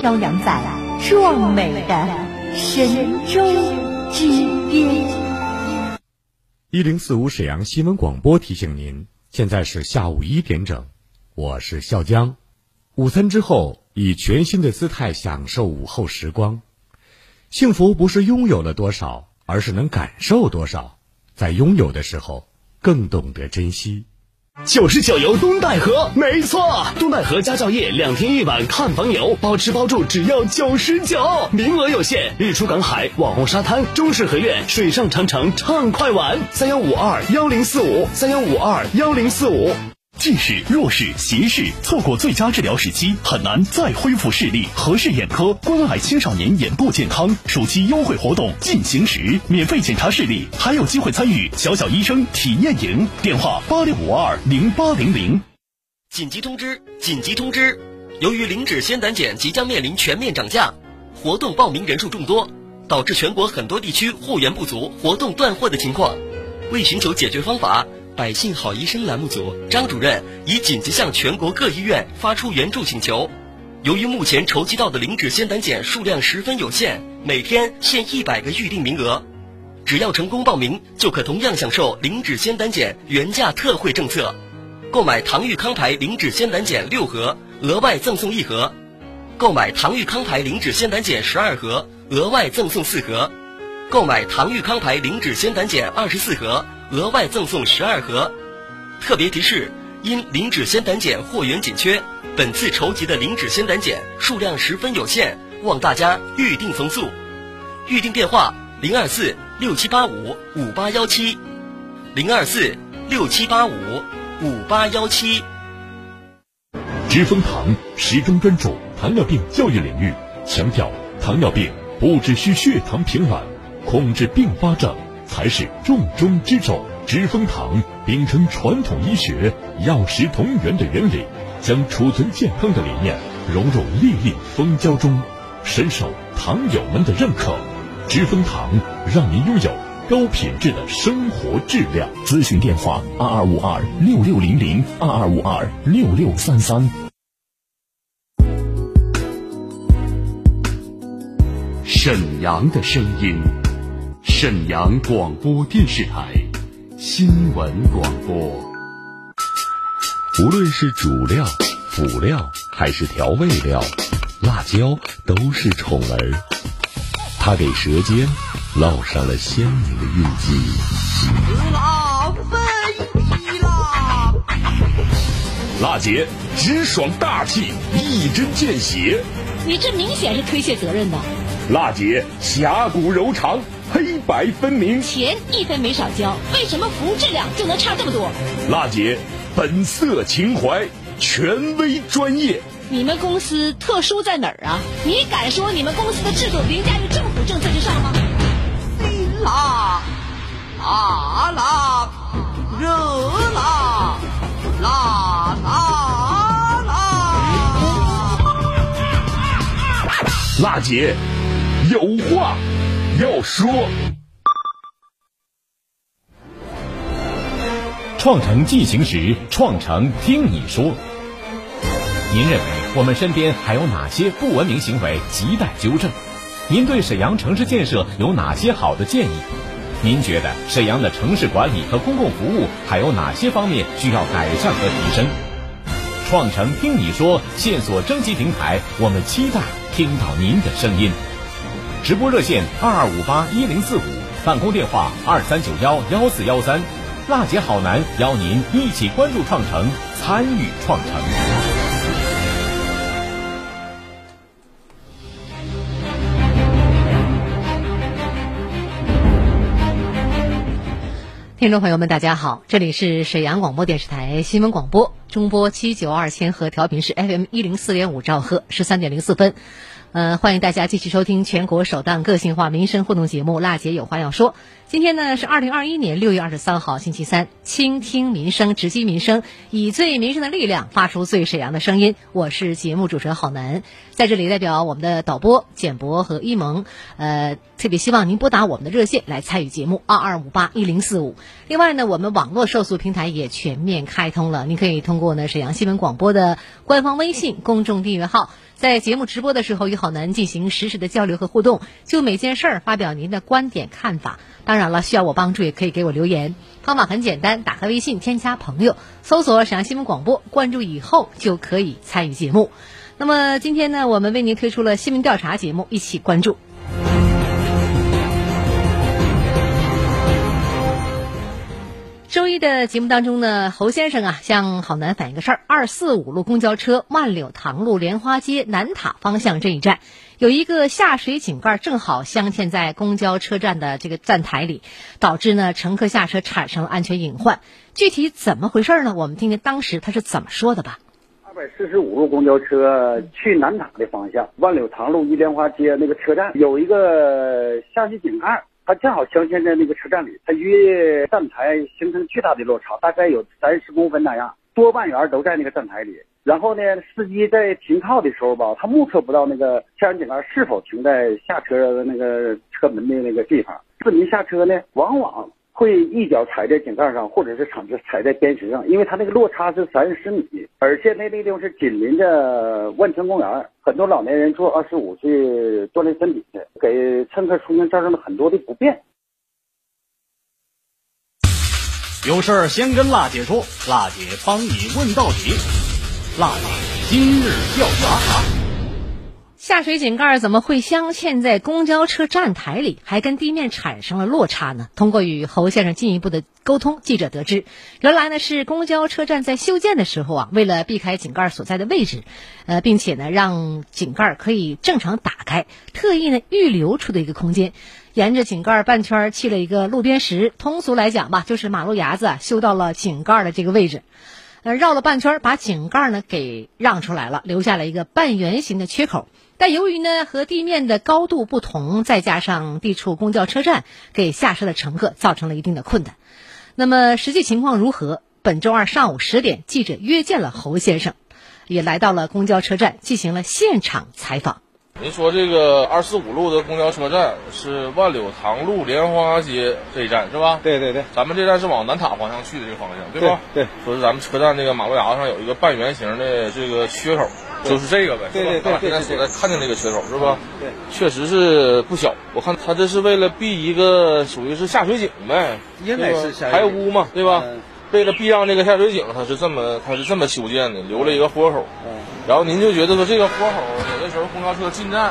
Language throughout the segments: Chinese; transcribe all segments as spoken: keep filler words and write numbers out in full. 漂洋在壮美的神州之巅。一零四五沈阳新闻广播提醒您，现在是下午一点整，我是笑江。午餐之后，以全新的姿态享受午后时光。幸福不是拥有了多少，而是能感受多少。在拥有的时候，更懂得珍惜。九十九游东戴河，没错，东戴河家教业两天一晚看房游，包吃包住只要九十九，名额有限。日出港海、网红沙滩、中式合院、水上长城畅快玩，三幺五二幺零四五，三幺五二幺零四五。近视、弱视、斜视，错过最佳治疗时期，很难再恢复视力。和氏眼科关爱青少年眼部健康，暑期优惠活动进行时，免费检查视力，还有机会参与小小医生体验营。电话八六五二零八零零。紧急通知！紧急通知！由于磷脂酰胆碱即将面临全面涨价，活动报名人数众多，导致全国很多地区货源不足、活动断货的情况。为寻求解决方法，百姓好医生栏目组张主任已紧急向全国各医院发出援助请求。由于目前筹集到的磷脂酰胆碱数量十分有限，每天限一百个预定名额，只要成功报名，就可同样享受磷脂酰胆碱原价特惠政策。购买唐裕康牌磷脂酰胆碱六盒，额外赠送一盒；购买唐裕康牌磷脂酰胆碱十二盒，额外赠送四盒；购买唐裕康牌磷脂酰胆碱二十四盒。额外赠送十二盒。特别提示：因磷脂酰胆碱货源紧缺，本次筹集的磷脂酰胆碱数量十分有限，望大家预定从速。预定电话：零二四六七八五五八幺七，零二四六七八五五八幺七。知蜂堂始终专注糖尿病教育领域，强调糖尿病不只需血糖平稳，控制并发症才是重中之重。知蜂堂秉承传统医学药食同源的原理，将储存健康的理念融入粒粒蜂胶中，深受糖友们的认可。知蜂堂让您拥有高品质的生活质量。咨询电话二二五二六六零零二二五二六六三三。沈阳的声音。沈阳广播电视台新闻广播，无论是主料、辅料还是调味料，辣椒都是宠儿，它给舌尖烙上了鲜明的印记。辣飞机啦！辣姐直爽大气，一针见血。你这明显是推卸责任的。辣姐侠骨柔肠，黑白分明，钱一分没少交，为什么服务质量就能差这么多？辣姐本色情怀，权威专业。你们公司特殊在哪儿啊？你敢说你们公司的制度凌驾于政府政策之上吗？辣辣辣，热辣辣辣辣，辣姐有话要说。创城进行时，创城听你说。您认为我们身边还有哪些不文明行为亟待纠正？您对沈阳城市建设有哪些好的建议？您觉得沈阳的城市管理和公共服务还有哪些方面需要改善和提升？创城听你说线索征集平台，我们期待听到您的声音。直播热线二二五八一零四五，办公电话二三九幺幺四幺三。辣姐好男邀您一起关注创城，参与创城。听众朋友们，大家好，这里是沈阳广播电视台新闻广播，中波七九二千赫调频是 F M 一零四点五兆赫，十三点零四分。呃，欢迎大家继续收听全国首档个性化民生互动节目《辣姐有话要说》。今天呢是二零二一年六月二十三号，星期三。倾听民生，直击民生，以最民生的力量发出最沈阳的声音。我是节目主持人郝楠，在这里代表我们的导播简博和一萌，呃，特别希望您拨打我们的热线来参与节目二二五八一零四五。另外呢，我们网络受诉平台也全面开通了，您可以通过呢沈阳新闻广播的官方微信公众订阅号。在节目直播的时候，与好男进行实时的交流和互动，就每件事儿发表您的观点看法。当然了，需要我帮助也可以给我留言。方法很简单，打开微信添加朋友，搜索沈阳新闻广播，关注以后就可以参与节目。那么今天呢，我们为您推出了新闻调查节目，一起关注。周一的节目当中呢，侯先生啊向郝楠反映个事儿：二四五路公交车万柳塘路莲花街南塔方向这一站，有一个下水井盖正好镶嵌在公交车站的这个站台里，导致呢乘客下车产生了安全隐患。具体怎么回事呢？我们听听当时他是怎么说的吧。二百四十五路公交车去南塔的方向，万柳塘路一莲花街那个车站有一个下水井盖。它正好镶嵌在那个车站里，它与站台形成巨大的落差，大概有三十公分那样，多半员都在那个站台里。然后呢，司机在停靠的时候吧，他目测不到那个下水井盖是否停在下车的那个车门的那个地方。市民下车呢，往往会一脚踩在井盖上，或者是尝试踩在边石上，因为它那个落差是三十米，而且那地方是紧邻着万泉公园，很多老年人坐二十五岁锻炼身体的，给乘客出行造成了很多的不便。有事先跟辣姐说，辣姐帮你问到底。辣姐今日调查。下水井盖怎么会镶嵌在公交车站台里，还跟地面产生了落差呢？通过与侯先生进一步的沟通，记者得知，原来呢是公交车站在修建的时候啊，为了避开井盖所在的位置，呃，并且呢让井盖可以正常打开，特意呢预留出的一个空间，沿着井盖半圈砌了一个路边石，通俗来讲吧，就是马路牙子啊修到了井盖的这个位置。呃，绕了半圈，把井盖呢给让出来了，留下了一个半圆形的缺口。但由于呢和地面的高度不同，再加上地处公交车站，给下车的乘客造成了一定的困难。那么实际情况如何？本周二上午十点，记者约见了侯先生，也来到了公交车站进行了现场采访。您说这个二四五路的公交车站是万柳塘路莲花街这一站是吧？对对对，咱们这站是往南塔方向去的这个方向，对吧？ 对, 对，说是咱们车站这个马路牙子上有一个半圆形的这个缺口，就是这个呗，对对对，咱俩现在所在看见这个缺口是吧？对，确实是不小。我看他这是为了避一个属于是下水井呗，应该是下水排污嘛，对吧？嗯，为了避让这个下水井，它是这么它是这么修建的，留了一个豁口。然后您就觉得说这个豁口，有的时候公交车进站，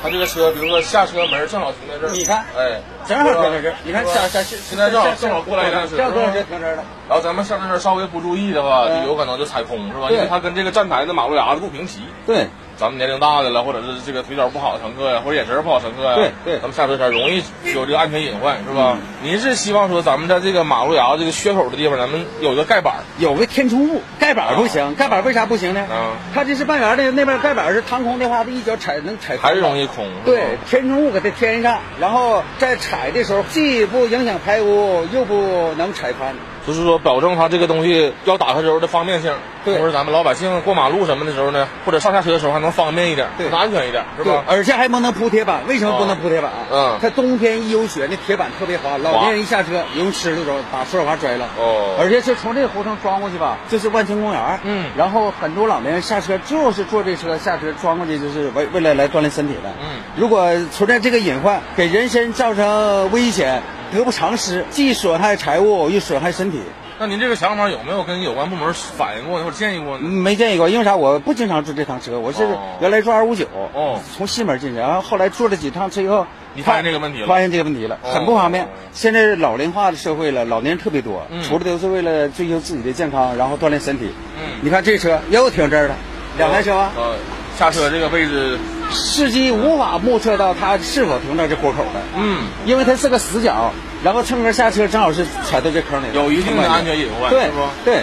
它这个车，比如说下车门正好停在这儿，你看，哎，正好停在这儿。你看下下现在正好正好过来一辆车，正好停这儿了。然后咱们上这儿稍微不注意的话，就有可能就踩空是吧？因为它跟这个站台的马路牙子不平齐。对，咱们年龄大的了，或者是这个腿脚不好的乘客呀，或者眼神不好乘客呀，对对，咱们下车前容易有这个安全隐患，是吧？嗯、您是希望说咱们在这个马路牙这个缺口的地方，咱们有一个盖板，有个填充物，盖板不行，啊、盖板为啥不行呢？啊，它这是半圆的，那边盖板是掏空的话，它一脚踩能踩空，还是容易空。对，填充物给它填上，然后在踩的时候，既不影响排污，又不能踩翻。就是说，保证它这个东西要打开时候的方便性，同时咱们老百姓过马路什么的时候呢，或者上下车的时候还能方便一点，对，安全一点，是吧？而且还不能铺铁板，为什么不能铺铁板？嗯，它冬天一有雪，那铁板特别滑，老年人一下车用石头把手滑摔了。哦，而且是从这个胡同装过去吧，就是万泉公园。嗯，然后很多老年人下车就是坐这车下车装过去，就是为为了来锻炼身体的。嗯，如果存在这个隐患，给人身造成危险。得不偿失，既损害财物，又损害身体。那您这个想法有没有跟有关部门反映过或者建议过呢？没建议过，因为啥？我不经常坐这趟车，我是原来坐二五九，哦，从西门进去，然后后来坐了几趟车以后，你发现这个问题了？发现这个问题了，哦、很不方便。现在老龄化的社会了，老年人特别多，嗯、除了都是为了追求自己的健康，然后锻炼身体。嗯，你看这车又停这儿了，两台车吧。呃、哦，下车这个位置。司机无法目测到他是否停到这豁口了，嗯，因为它是个死角，然后乘客下车正好是踩到这坑里，有一定的安全隐患，对，是不？对。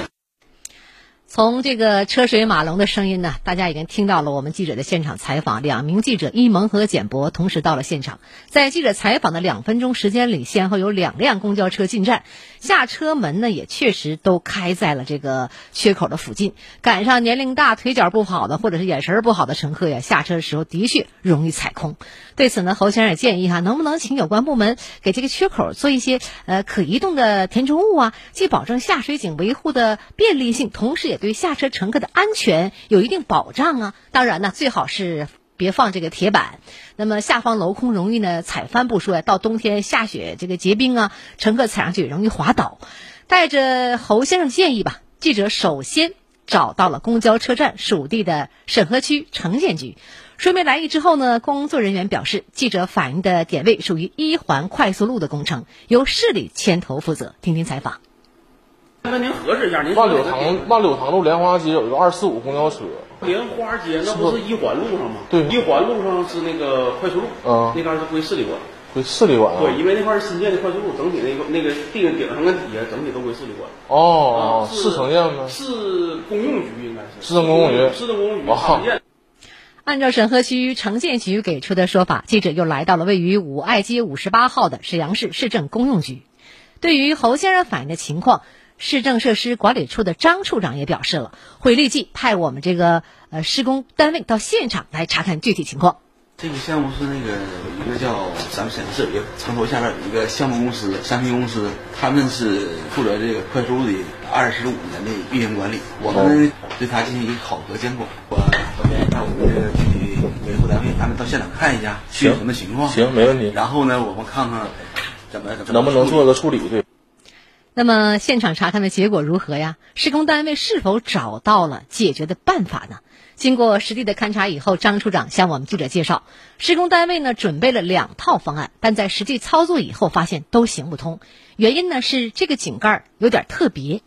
从这个车水马龙的声音呢，大家已经听到了我们记者的现场采访，两名记者伊蒙和简博同时到了现场。在记者采访的两分钟时间里，先后有两辆公交车进站，下车门呢也确实都开在了这个缺口的附近，赶上年龄大腿脚不好的或者是眼神不好的乘客呀，下车的时候的确容易踩空。对此呢，侯先生也建议哈、啊，能不能请有关部门给这个缺口做一些呃可移动的填充物啊，既保证下水井维护的便利性，同时也对下车乘客的安全有一定保障啊。当然呢，最好是别放这个铁板，那么下方镂空容易呢踩翻不说，到冬天下雪这个结冰啊，乘客踩上去容易滑倒。带着侯先生建议吧，记者首先找到了公交车站属地的沈河区城建局，说明来意之后呢，工作人员表示，记者反映的点位属于一环快速路的工程，由市里牵头负责。听听采访。那您核实一下，您万柳塘万柳塘路莲花街有一个二四五公交车。莲花街那不是一环路上吗？对，一环路上是那个快速路，嗯，那块是归市里管。归市里管啊？对，因为那块是新建的快速路，整体那个那个地顶上跟底下整体都归市里管。哦，啊、是城建吗？是公用局，应该是。市政公用局。市政公用局城建。按照沈河区城建局给出的说法，记者又来到了位于五爱街五十八号的沈阳市市政公用局。对于侯先生反映的情况，市政设施管理处的张处长也表示了，会立即派我们这个呃施工单位到现场来查看具体情况。这个项目是那个有一个叫咱们沈市有一个城投下边有一个项目公司三 P 公司，他们是负责这个快速路的二十五年的运营管理，我们对它进行一个考核监管。我我联系一下我们这个具体维护单位，他们到现场看一下具体什么情况。行，没问题。然后呢，我们看看怎么怎么能不能做个处理。对。那么现场查看的结果如何呀？施工单位是否找到了解决的办法呢？经过实地的勘察以后，张处长向我们记者介绍，施工单位呢准备了两套方案，但在实际操作以后发现都行不通。原因呢是这个井盖有点特别，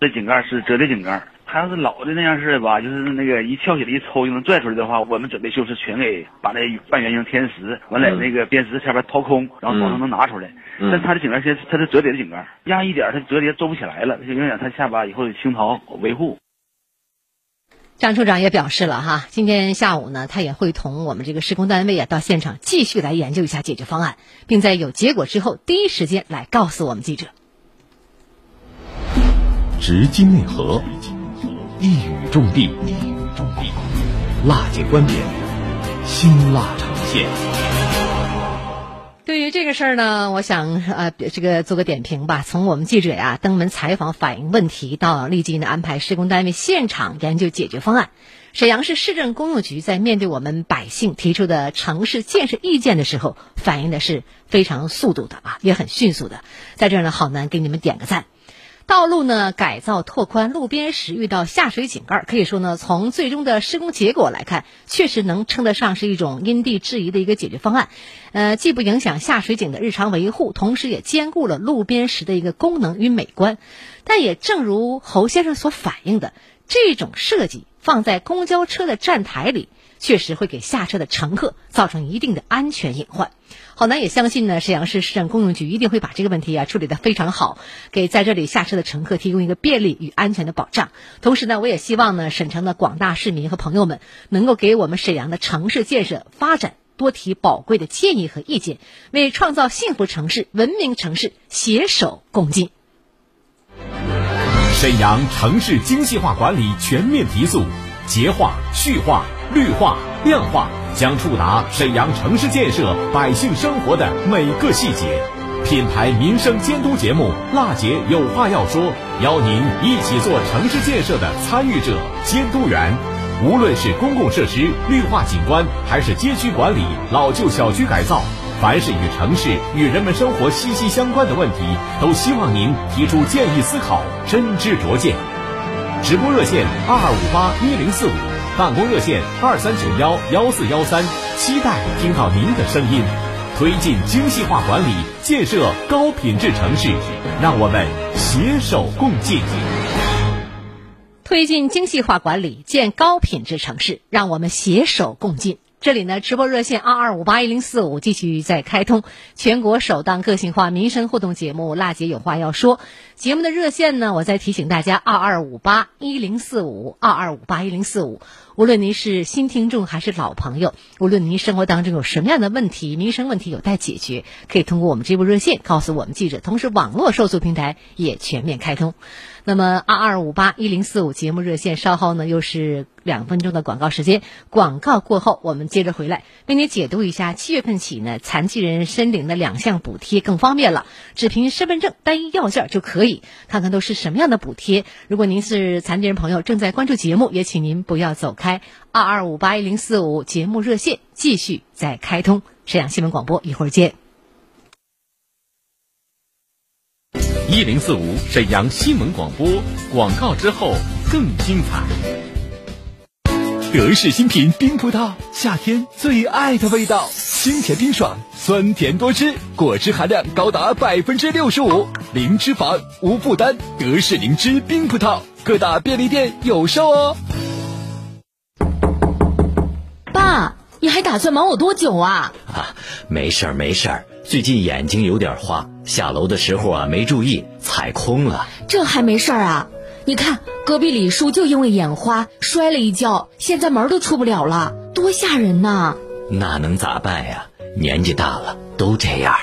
这井盖是折叠井盖，它要是老的那样式的吧，就是那个一翘起来一抽就能拽出来的话，我们准备就是全给把那半圆形天石完了那个边石下边掏空，然后往上能拿出来。嗯、但它的井盖现在它是折叠的井盖，压一点它折叠做不起来了，就影响它下巴以后的清掏维护。张处长也表示了哈，今天下午呢，他也会同我们这个施工单位啊到现场继续来研究一下解决方案，并在有结果之后第一时间来告诉我们记者。直击内核。一语中地，辣姐观点，辛辣呈现。对于这个事儿呢，我想呃，这个做个点评吧。从我们记者呀、啊、登门采访反映问题，到立即呢安排施工单位现场研究解决方案。沈阳市市政公用局在面对我们百姓提出的城市建设意见的时候，反应的是非常速度的啊，也很迅速的。在这儿呢，好男给你们点个赞。道路呢改造拓宽，路边时遇到下水井盖，可以说呢，从最终的施工结果来看，确实能称得上是一种因地制宜的一个解决方案。呃，既不影响下水井的日常维护，同时也兼顾了路边时的一个功能与美观。但也正如侯先生所反映的，这种设计放在公交车的站台里，确实会给下车的乘客造成一定的安全隐患。好男也相信呢，沈阳市市政公用局一定会把这个问题啊处理得非常好，给在这里下车的乘客提供一个便利与安全的保障。同时呢，我也希望呢，沈城的广大市民和朋友们能够给我们沈阳的城市建设发展多提宝贵的建议和意见，为创造幸福城市、文明城市携手共进。沈阳城市精细化管理全面提速，节化、序化、绿化、量化，将触达沈阳城市建设百姓生活的每个细节。品牌民生监督节目《辣姐有话要说》，邀您一起做城市建设的参与者、监督员。无论是公共设施绿化景观，还是街区管理、老旧小区改造，凡是与城市与人们生活息息相关的问题，都希望您提出建议思考，真知灼见。直播热线二二五八一零四五，办公热线二三九幺幺四幺三，期待听到您的声音，推进精细化管理，建设高品质城市，让我们携手共进。推进精细化管理，建高品质城市，让我们携手共进。这里呢，直播热线二二五八一零四五继续在开通，全国首档个性化民生互动节目《辣姐有话要说》节目的热线呢，我再提醒大家二二五八一零四五，二二五八一零四五。无论您是新听众还是老朋友，无论您生活当中有什么样的问题，民生问题有待解决，可以通过我们这部热线告诉我们记者。同时网络受诉平台也全面开通。那么二二五八一零四五节目热线，稍后呢又是两分钟的广告时间，广告过后我们接着回来为您解读一下七月份起呢残疾人申领的两项补贴更方便了，只凭身份证单一要件就可以，看看都是什么样的补贴。如果您是残疾人朋友正在关注节目，也请您不要走开，二二五八一零四五节目热线继续再开通。沈阳新闻广播一会儿见。一零四五沈阳新闻广播，广告之后更精彩。德式新品冰葡萄，夏天最爱的味道，清甜冰爽，酸甜多汁，果汁含量高达百分之六十五，零脂肪，无负担。德式灵芝冰葡萄，各大便利店有售哦。爸，你还打算瞒我多久啊？啊，没事儿没事儿，最近眼睛有点花，下楼的时候啊没注意，踩空了。这还没事儿啊？你看，隔壁李叔就因为眼花摔了一跤，现在门都出不了了，多吓人呐！那能咋办呀？年纪大了，都这样。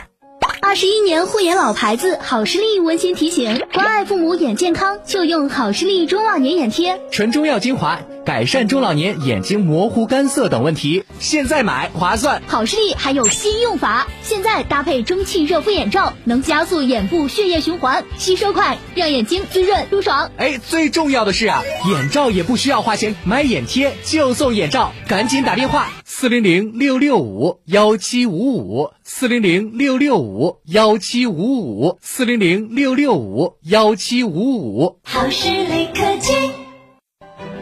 二十一年护眼老牌子好视力温馨提醒：关爱父母眼健康，就用好视力中老年眼贴，纯中药精华，改善中老年眼睛模糊、干涩等问题。现在买划算。好视力还有新用法，现在搭配蒸汽热敷眼罩，能加速眼部血液循环，吸收快，让眼睛滋润舒爽。哎，最重要的是啊，眼罩也不需要花钱，买眼贴就送眼罩，赶紧打电话四零零六六五幺七五五。四零零六六五幺七五五，四零零六六五幺七五五。好视力科技。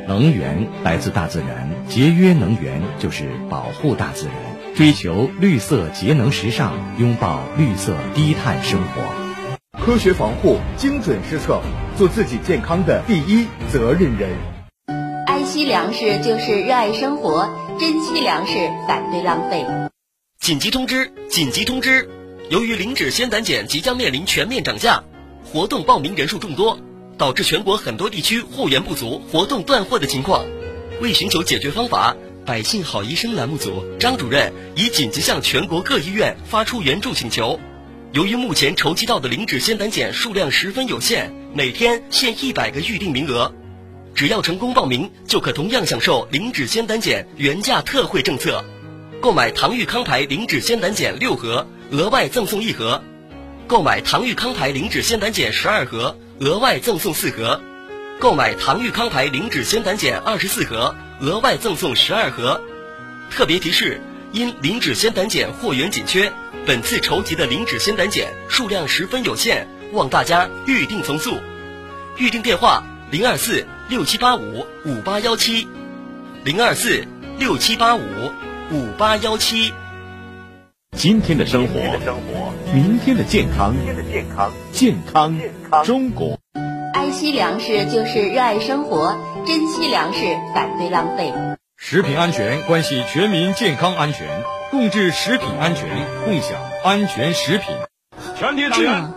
能源来自大自然，节约能源就是保护大自然，追求绿色节能时尚，拥抱绿色低碳生活。科学防护，精准施策，做自己健康的第一责任人。爱惜粮食就是热爱生活，珍惜粮食，反对浪费。紧急通知！紧急通知！由于零脂鲜胆碱即将面临全面涨价，活动报名人数众多，导致全国很多地区货源不足、活动断货的情况。为寻求解决方法，百姓好医生栏目组张主任已紧急向全国各医院发出援助请求。由于目前筹集到的零脂鲜胆碱数量十分有限，每天限一百个预定名额，只要成功报名，就可同样享受零脂鲜胆碱原价特惠政策。购买唐裕康牌零脂鲜胆碱六盒，额外赠送一盒；购买唐裕康牌零脂鲜胆碱十二盒，额外赠送四盒；购买唐裕康牌零脂鲜胆碱二十四盒，额外赠送十二盒。特别提示：因零脂鲜胆碱货源紧缺，本次筹集的零脂鲜胆碱数量十分有限，望大家预定从速。预定电话：零二四六七八五五八幺七，零二四六七八五。五八幺七，今天的生活，明天的健康，健康中国。爱惜粮食就是热爱生活，珍惜粮食，反对浪费。食品安全关系全民健康安全，共治食品安全，共享安全食品。这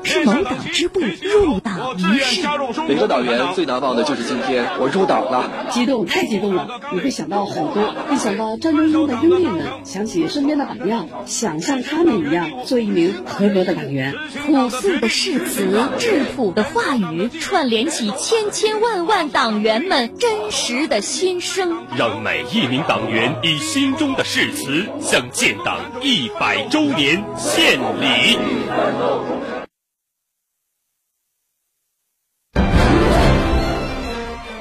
是某党支部入党仪式。每个党员最难忘的就是今天，我入党了，激动，太激动了！你会想到很多，会想到战争中的英烈们，想起身边的榜样，想像他们一样做一名合格的党员。朴素的誓词，质朴的话语，串联起千千万万党员们真实的心声，让每一名党员以心中的誓词向建党一百周年献礼。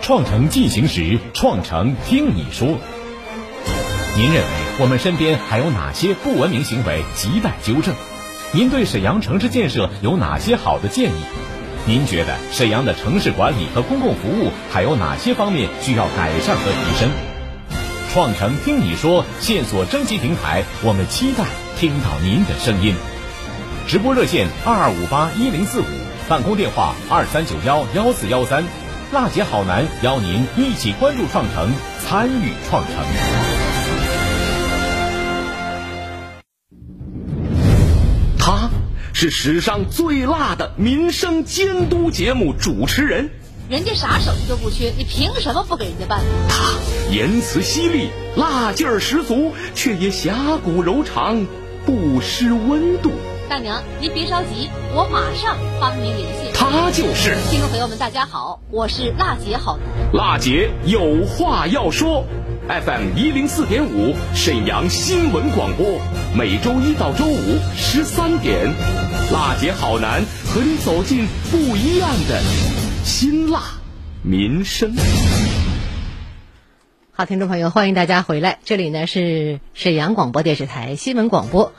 创城进行时，创城听你说。您认为我们身边还有哪些不文明行为亟待纠正？您对沈阳城市建设有哪些好的建议？您觉得沈阳的城市管理和公共服务还有哪些方面需要改善和提升？创城听你说线索征集平台，我们期待听到您的声音。直播热线二二五八一零四五，办公电话二三九幺幺四幺三。辣姐好男邀您一起关注创城，参与创城。他是史上最辣的民生监督节目主持人，人家啥手续都不缺，你凭什么不给人家办？他言辞犀利，辣劲儿十足，却也侠骨柔肠，不失温度。大娘，您别着急，我马上帮您联系。他就是听众朋友们，大家好，我是辣姐好男人。辣姐有话要说。F M 一零四点五，沈阳新闻广播，每周一到周五十三点，辣姐好男和你走进不一样的辛辣民生。好，听众朋友，欢迎大家回来，这里呢是沈阳广播电视台新闻广播。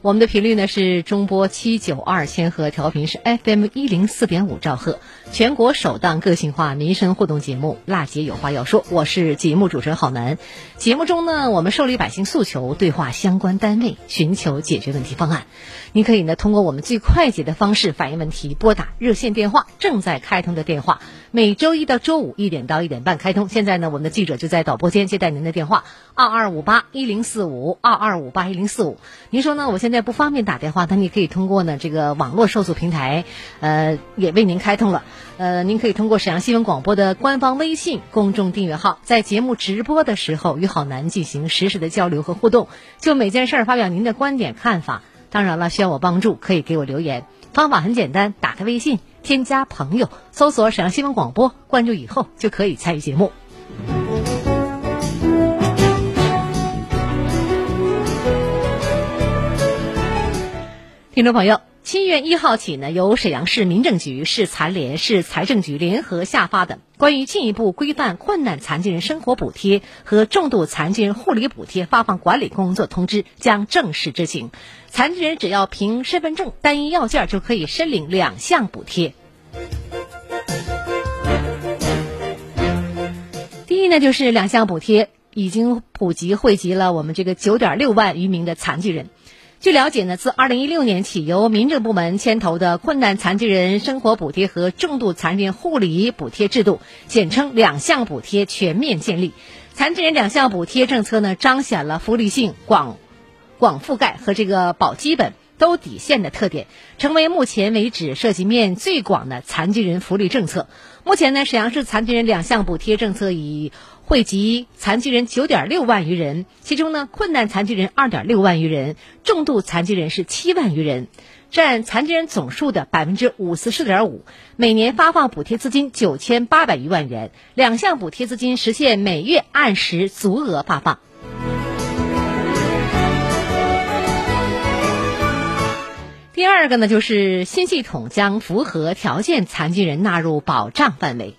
我们的频率呢是中波七九二千赫，调频是 F M 一零四点五兆赫，全国首档个性化民生互动节目《辣姐有话要说》，我是节目主持人郝楠。节目中呢，我们受理百姓诉求，对话相关单位，寻求解决问题方案。您可以呢通过我们最快捷的方式反映问题，拨打热线电话，正在开通的电话，每周一到周五一点到一点半开通。现在呢，我们的记者就在导播间接待您的电话，二二五八一零四五二二五八一零四五。您说呢？我现现在不方便打电话，但你可以通过呢这个网络受诉平台，呃，也为您开通了。呃，您可以通过沈阳新闻广播的官方微信公众订阅号，在节目直播的时候与郝楠进行实时的交流和互动，就每件事儿发表您的观点看法。当然了，需要我帮助可以给我留言，方法很简单，打开微信，添加朋友，搜索沈阳新闻广播，关注以后就可以参与节目。听众朋友，七月一号起呢，由沈阳市民政局、市残联、市财政局联合下发的关于进一步规范困难残疾人生活补贴和重度残疾人护理补贴发放管理工作通知将正式执行。残疾人只要凭身份证单一要件就可以申领两项补贴。第一呢，就是两项补贴已经普及惠及了我们这个九点六万余名的残疾人。据了解呢，自二零一六年起，由民政部门牵头的困难残疾人生活补贴和重度残疾人护理补贴制度，简称两项补贴全面建立。残疾人两项补贴政策呢，彰显了福利性、广广覆盖和这个保基本、兜底线的特点，成为目前为止涉及面最广的残疾人福利政策。目前呢，沈阳市残疾人两项补贴政策以惠及残疾人九点六万余人，其中呢，困难残疾人二点六万余人，重度残疾人是七万余人，占残疾人总数的百分之五十四点五。每年发放补贴资金九千八百余万元，两项补贴资金实现每月按时足额发放。第二个呢，就是新系统将符合条件残疾人纳入保障范围。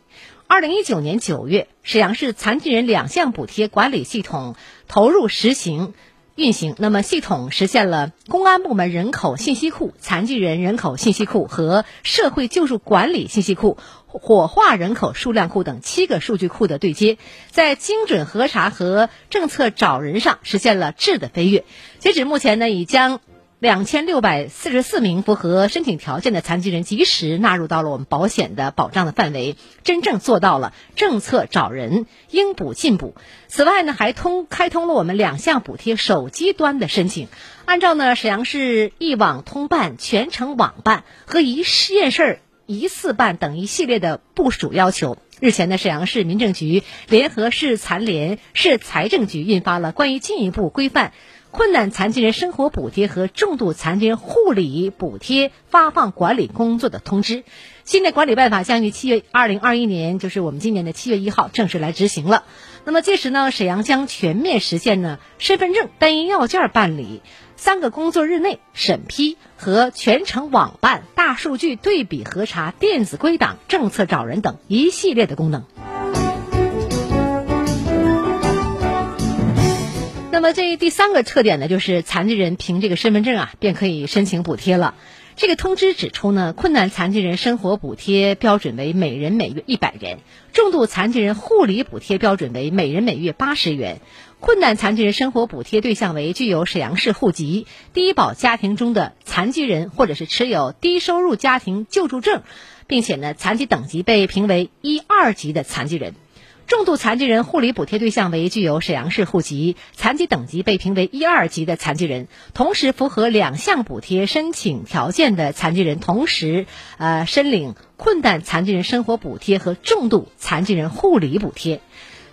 二零一九年九月，沈阳市残疾人两项补贴管理系统投入实行运行。那么，系统实现了公安部门人口信息库、残疾人人口信息库和社会救助管理信息库、火化人口数量库等七个数据库的对接，在精准核查和政策找人上实现了质的飞跃。截止目前呢，已将两千六百四十四名符合申请条件的残疾人及时纳入到了我们保险的保障的范围，真正做到了政策找人，应补尽补。此外呢，还通开通了我们两项补贴手机端的申请。按照呢沈阳市一网通办、全程网办和一件事一次办等一系列的部署要求。日前呢，沈阳市民政局联合市残联、市财政局印发了关于进一步规范困难残疾人生活补贴和重度残疾人护理补贴发放管理工作的通知。新的管理办法将于七月二零二一年，就是我们今年的七月一号正式来执行了。那么届时呢，沈阳将全面实现呢身份证单一要件办理、三个工作日内审批和全程网办、大数据对比核查、电子归档、政策找人等一系列的功能。那么这第三个特点呢，就是残疾人凭这个身份证啊便可以申请补贴了。这个通知指出呢，困难残疾人生活补贴标准为每人每月一百元，重度残疾人护理补贴标准为每人每月八十元。困难残疾人生活补贴对象为具有沈阳市户籍、低保家庭中的残疾人，或者是持有低收入家庭救助证，并且呢残疾等级被评为一二级的残疾人。重度残疾人护理补贴对象为具有沈阳市户籍、残疾等级被评为一二级的残疾人，同时符合两项补贴申请条件的残疾人，同时呃申领困难残疾人生活补贴和重度残疾人护理补贴。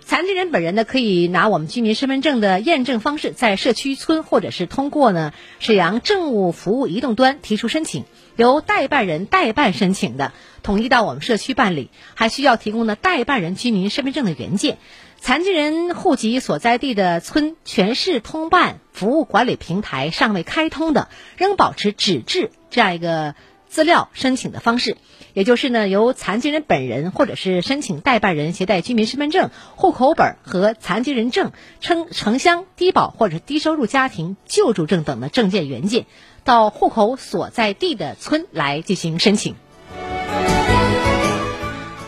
残疾人本人呢，可以拿我们居民身份证的验证方式，在社区村或者是通过呢沈阳政务服务移动端提出申请，由代办人代办申请的，统一到我们社区办理，还需要提供呢代办人居民身份证的原件。残疾人户籍所在地的村全市通办服务管理平台尚未开通的，仍保持纸质这样一个资料申请的方式，也就是呢，由残疾人本人或者是申请代办人携带居民身份证、户口本和残疾人证、城城乡低保或者低收入家庭救助证等的证件原件，到户口所在地的村来进行申请。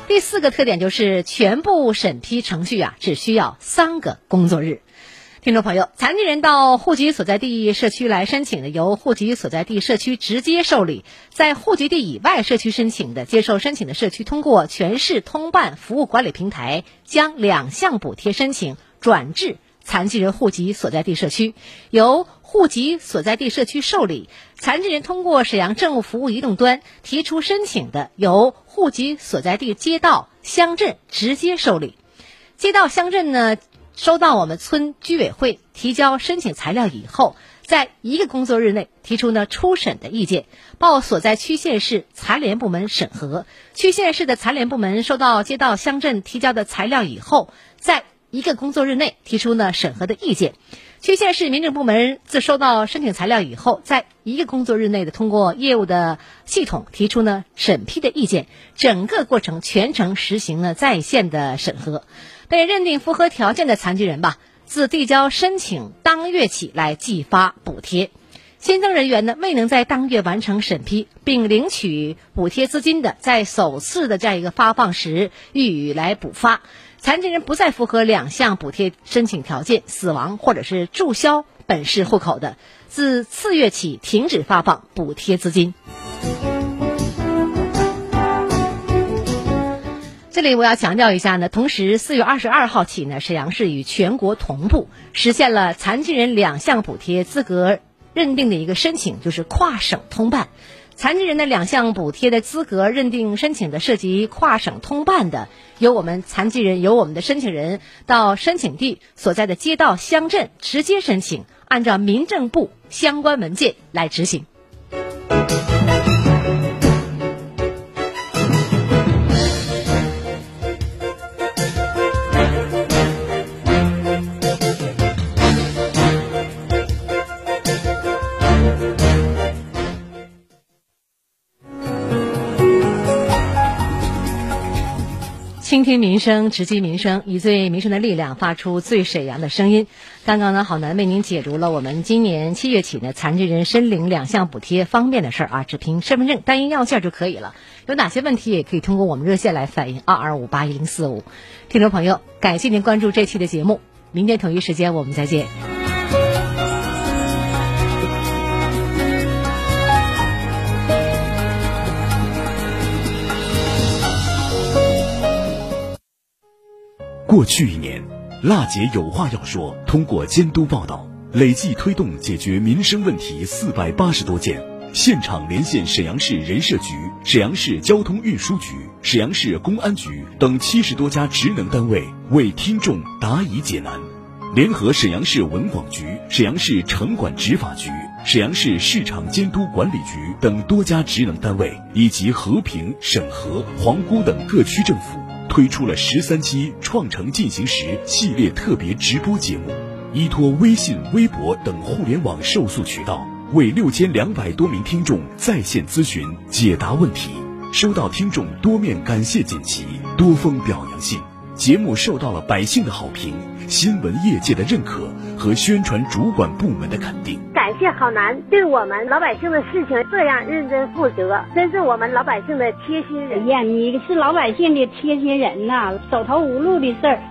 第四个特点就是全部审批程序啊，只需要三个工作日。听众朋友，残疾人到户籍所在地社区来申请的，由户籍所在地社区直接受理；在户籍地以外社区申请的，接受申请的社区通过全市通办服务管理平台，将两项补贴申请转至残疾人户籍所在地社区，由户籍所在地社区受理。残疾人通过沈阳政务服务移动端提出申请的，由户籍所在地街道、乡镇直接受理。街道、乡镇呢，收到我们村居委会提交申请材料以后，在一个工作日内提出呢初审的意见，报所在区县市残联部门审核。区县市的残联部门收到街道、乡镇提交的材料以后，在一个工作日内提出呢审核的意见。区县市民政部门自收到申请材料以后，在一个工作日内的通过业务的系统提出呢审批的意见，整个过程全程实行呢在线的审核。被认定符合条件的残疾人吧，自递交申请当月起来寄发补贴。新增人员呢未能在当月完成审批并领取补贴资金的，在首次的这样一个发放时予以来补发。残疾人不再符合两项补贴申请条件，死亡或者是注销本市户口的，自次月起停止发放补贴资金。这里我要强调一下呢，同时四月二十二号起呢，沈阳市与全国同步实现了残疾人两项补贴资格认定的一个申请，就是跨省通办。残疾人的两项补贴的资格认定申请的涉及跨省通办的，由我们残疾人由我们的申请人到申请地所在的街道、乡镇直接申请，按照民政部相关文件来执行。倾听民生，直击民生，以最民生的力量发出最沈阳的声音。刚刚呢，郝楠为您解读了我们今年七月起呢，残疾人申领两项补贴方便的事儿啊，只凭身份证单一要件就可以了。有哪些问题也可以通过我们热线来反映，二二五八一零四五。听众朋友，感谢您关注这期的节目，明天同一时间我们再见。过去一年，辣姐有话要说通过监督报道，累计推动解决民生问题四百八十多件，现场连线沈阳市人社局、沈阳市交通运输局、沈阳市公安局等七十多家职能单位，为听众答疑解难，联合沈阳市文广局、沈阳市城管执法局、沈阳市市场监督管理局等多家职能单位，以及和平、沈河、皇姑等各区政府，推出了十三期创城进行时系列特别直播节目，依托微信、微博等互联网受诉渠道，为六千两百多名听众在线咨询解答问题，收到听众多面感谢锦旗、多封表扬信，节目受到了百姓的好评、新闻业界的认可和宣传主管部门的肯定。感谢郝楠对我们老百姓的事情这样认真负责，真是我们老百姓的贴心人呀！你是老百姓的贴心人呐、啊，手头无路的事儿。